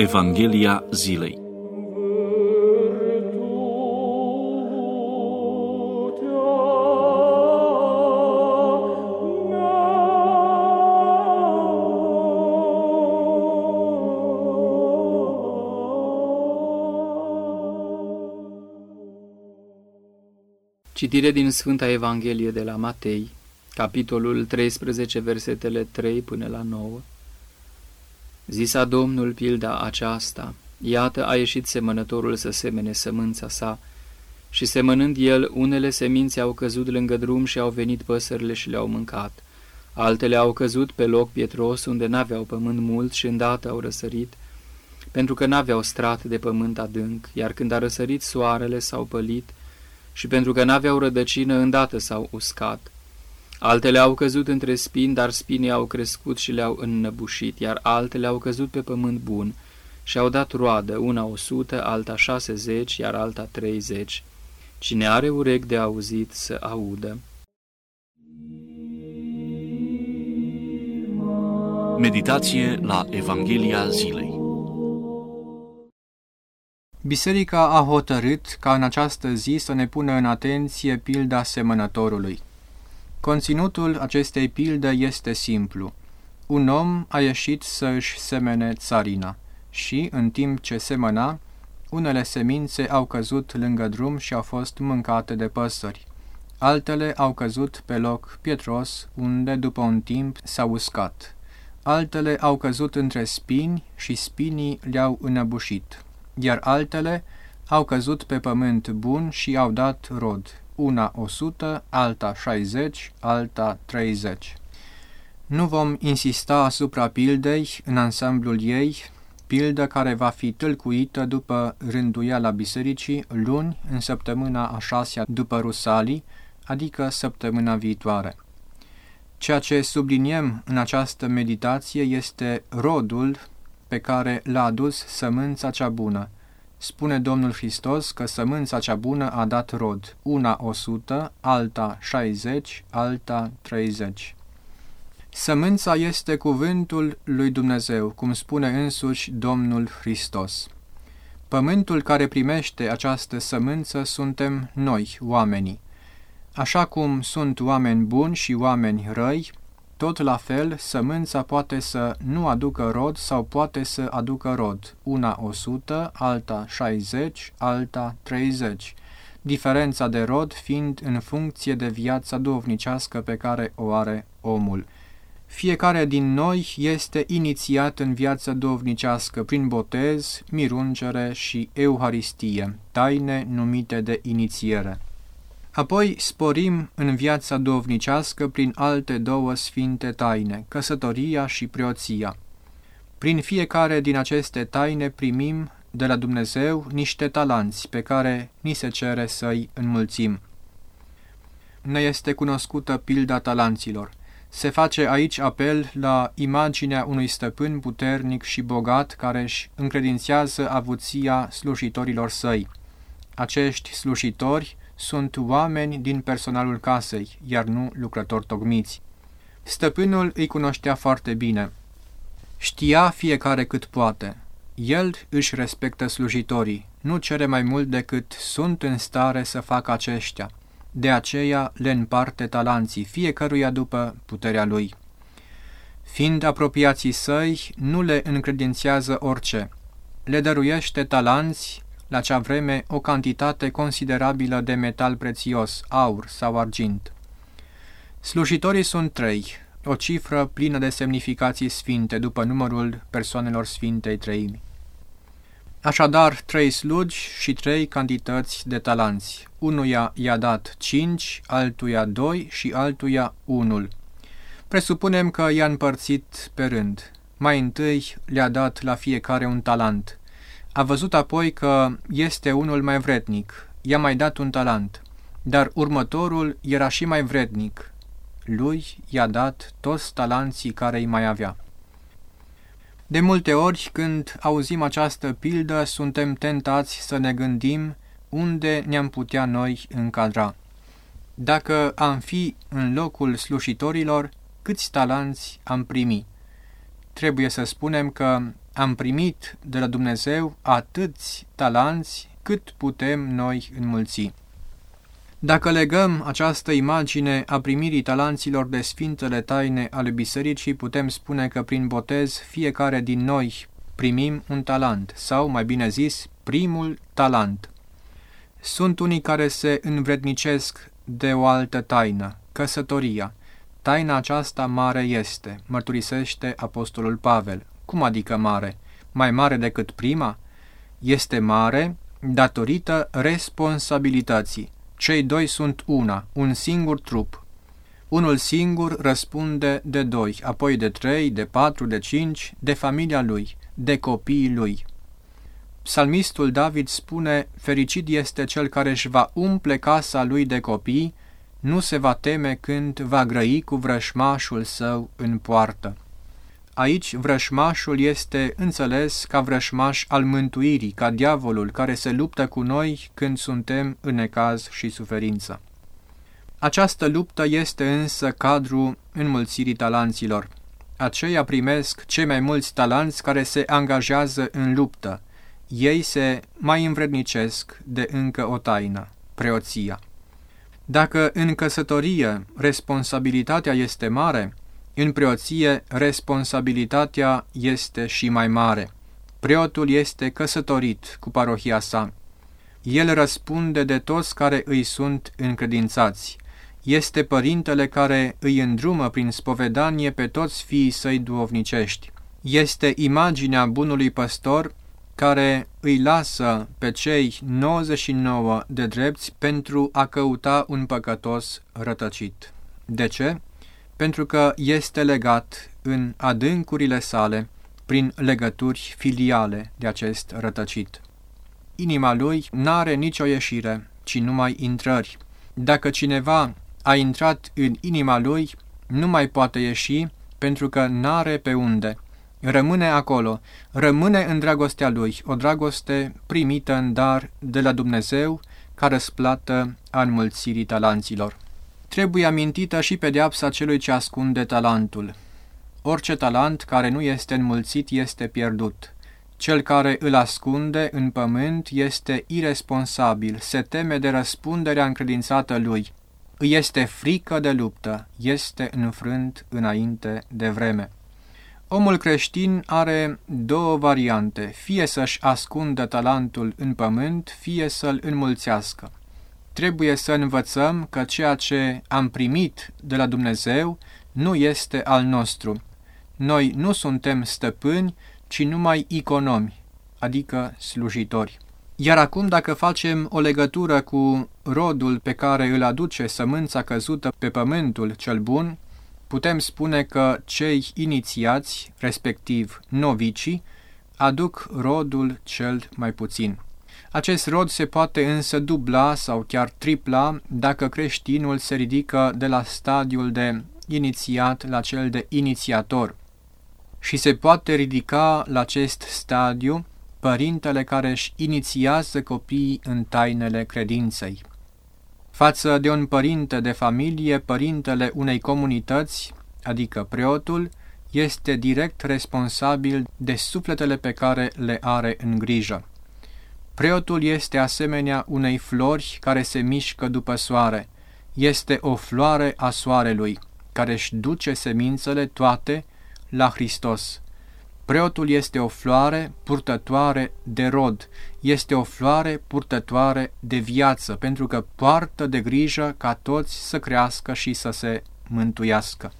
Evanghelia zilei. Citire din Sfânta Evanghelie de la Matei, capitolul 13, versetele 3 până la 9. Zisa Domnul pilda aceasta: iată, a ieșit semănătorul să semene sămânța sa, și semănând el, unele semințe au căzut lângă drum și au venit păsările și le-au mâncat. Altele au căzut pe loc pietros, unde n-aveau pământ mult și îndată au răsărit, pentru că n-aveau strat de pământ adânc, iar când a răsărit soarele s-au pălit și pentru că n-aveau rădăcină, îndată s-au uscat. Altele au căzut între spini, dar spinii au crescut și le-au înnăbușit, iar altele au căzut pe pământ bun și au dat roadă, una 100, alta 60, iar alta 30. Cine are urechi de auzit să audă. Meditație la Evanghelia zilei. Biserica a hotărât ca în această zi să ne pună în atenție pilda semănătorului. Conținutul acestei pilde este simplu. Un om a ieșit să își semene țarina și, în timp ce semăna, unele semințe au căzut lângă drum și au fost mâncate de păsări. Altele au căzut pe loc pietros, unde, după un timp, s-au uscat. Altele au căzut între spini și spinii le-au înăbușit, iar altele au căzut pe pământ bun și au dat rod, una 100, alta 60, alta 30. Nu vom insista asupra pildei în ansamblul ei, pildă care va fi tâlcuită după rânduiala bisericii luni, în săptămâna a 6-a după Rusalii, adică săptămâna viitoare. Ceea ce subliniem în această meditație este rodul pe care l-a adus sămânța cea bună. Spune Domnul Hristos că sămânța cea bună a dat rod, una 100, alta 60, alta 30. Sămânța este cuvântul lui Dumnezeu, cum spune însuși Domnul Hristos. Pământul care primește această sămânță suntem noi, oamenii. Așa cum sunt oameni buni și oameni răi, tot la fel, sămânța poate să nu aducă rod sau poate să aducă rod, una 100, alta 60, alta 30, diferența de rod fiind în funcție de viața duhovnicească pe care o are omul. Fiecare din noi este inițiat în viața duhovnicească prin botez, mirungere și Euharistie, taine numite de inițiere. Apoi sporim în viața duhovnicească prin alte două sfinte taine, căsătoria și preoţia. Prin fiecare din aceste taine primim de la Dumnezeu niște talanți pe care ni se cere să-i înmulțim. Ne este cunoscută pilda talanților. Se face aici apel la imaginea unui stăpân puternic și bogat care își încredințează avuția slujitorilor săi. Acești slujitori sunt oameni din personalul casei, iar nu lucrători tocmiți. Stăpânul îi cunoștea foarte bine. Știa fiecare cât poate. El își respectă slujitorii, nu cere mai mult decât sunt în stare să facă aceștia. De aceea le împarte talanții, fiecăruia după puterea lui. Fiind apropiații săi, nu le încredințează orice. Le dăruiește talanți, la acea vreme o cantitate considerabilă de metal prețios, aur sau argint. Slujitorii sunt 3, o cifră plină de semnificații sfinte după numărul persoanelor Sfintei Treimi. Așadar, 3 slugi și 3 cantități de talanți. Unuia i-a dat 5, altuia 2 și altuia 1. Presupunem că i-a împărțit pe rând. Mai întâi le-a dat la fiecare un talent. A văzut apoi că este unul mai vrednic, i-a mai dat un talent, dar următorul era și mai vrednic. Lui i-a dat toți talanții care îi mai avea. De multe ori, când auzim această pildă, suntem tentați să ne gândim unde ne-am putea noi încadra. Dacă am fi în locul slujitorilor, câți talanți am primi? Trebuie să spunem că Am primit de la Dumnezeu atâți talanți cât putem noi înmulți. Dacă legăm această imagine a primirii talanților de sfintele taine ale bisericii, putem spune că prin botez fiecare din noi primim un talent, sau, mai bine zis, primul talent. Sunt unii care se învrednicesc de o altă taină, căsătoria. Taina aceasta mare este, mărturisește Apostolul Pavel. Cum adică mare? Mai mare decât prima? Este mare datorită responsabilității. Cei doi sunt una, un singur trup. Unul singur răspunde de doi, apoi de trei, de patru, de cinci, de familia lui, de copiii lui. Psalmistul David spune, fericit este cel care își va umple casa lui de copii, nu se va teme când va grăi cu vrășmașul său în poartă. Aici vrășmașul este înțeles ca vrășmaș al mântuirii, ca diavolul care se luptă cu noi când suntem în necaz și suferință. Această luptă este însă cadrul înmulțirii talanților. Aceia primesc cei mai mulți talanți care se angajează în luptă. Ei se mai învrednicesc de încă o taină, preoția. Dacă în căsătorie responsabilitatea este mare, în preoție responsabilitatea este și mai mare. Preotul este căsătorit cu parohia sa. El răspunde de toți care îi sunt încredințați. Este părintele care îi îndrumă prin spovedanie pe toți fiii săi duhovnicești. Este imaginea bunului păstor care îi lasă pe cei 99 de drepți pentru a căuta un păcătos rătăcit. De ce? Pentru că este legat în adâncurile sale prin legături filiale de acest rătăcit. Inima lui n-are nicio ieșire, ci numai intrări. Dacă cineva a intrat în inima lui, nu mai poate ieși pentru că n-are pe unde. Rămâne acolo, rămâne în dragostea lui, o dragoste primită în dar de la Dumnezeu ca răsplată a înmulțirii talanților. Trebuie amintită și pedeapsa celui ce ascunde talentul. Orice talent care nu este înmulțit este pierdut. Cel care îl ascunde în pământ este iresponsabil, se teme de răspunderea încredințată lui. Îi este frică de luptă, este înfrânt înainte de vreme. Omul creștin are două variante, fie să-și ascundă talentul în pământ, fie să-l înmulțească. Trebuie să învățăm că ceea ce am primit de la Dumnezeu nu este al nostru. Noi nu suntem stăpâni, ci numai economi, adică slujitori. Iar acum, dacă facem o legătură cu rodul pe care îl aduce sămânța căzută pe pământul cel bun, putem spune că cei inițiați, respectiv novicii, aduc rodul cel mai puțin. Acest rod se poate însă dubla sau chiar tripla dacă creștinul se ridică de la stadiul de inițiat la cel de inițiator. Și se poate ridica la acest stadiu părintele care își inițiază copiii în tainele credinței. Față de un părinte de familie, părintele unei comunități, adică preotul, este direct responsabil de sufletele pe care le are în grijă. Preotul este asemenea unei flori care se mișcă după soare. Este o floare a soarelui, care își duce semințele toate la Hristos. Preotul este o floare purtătoare de rod, este o floare purtătoare de viață, pentru că poartă de grijă ca toți să crească și să se mântuiască.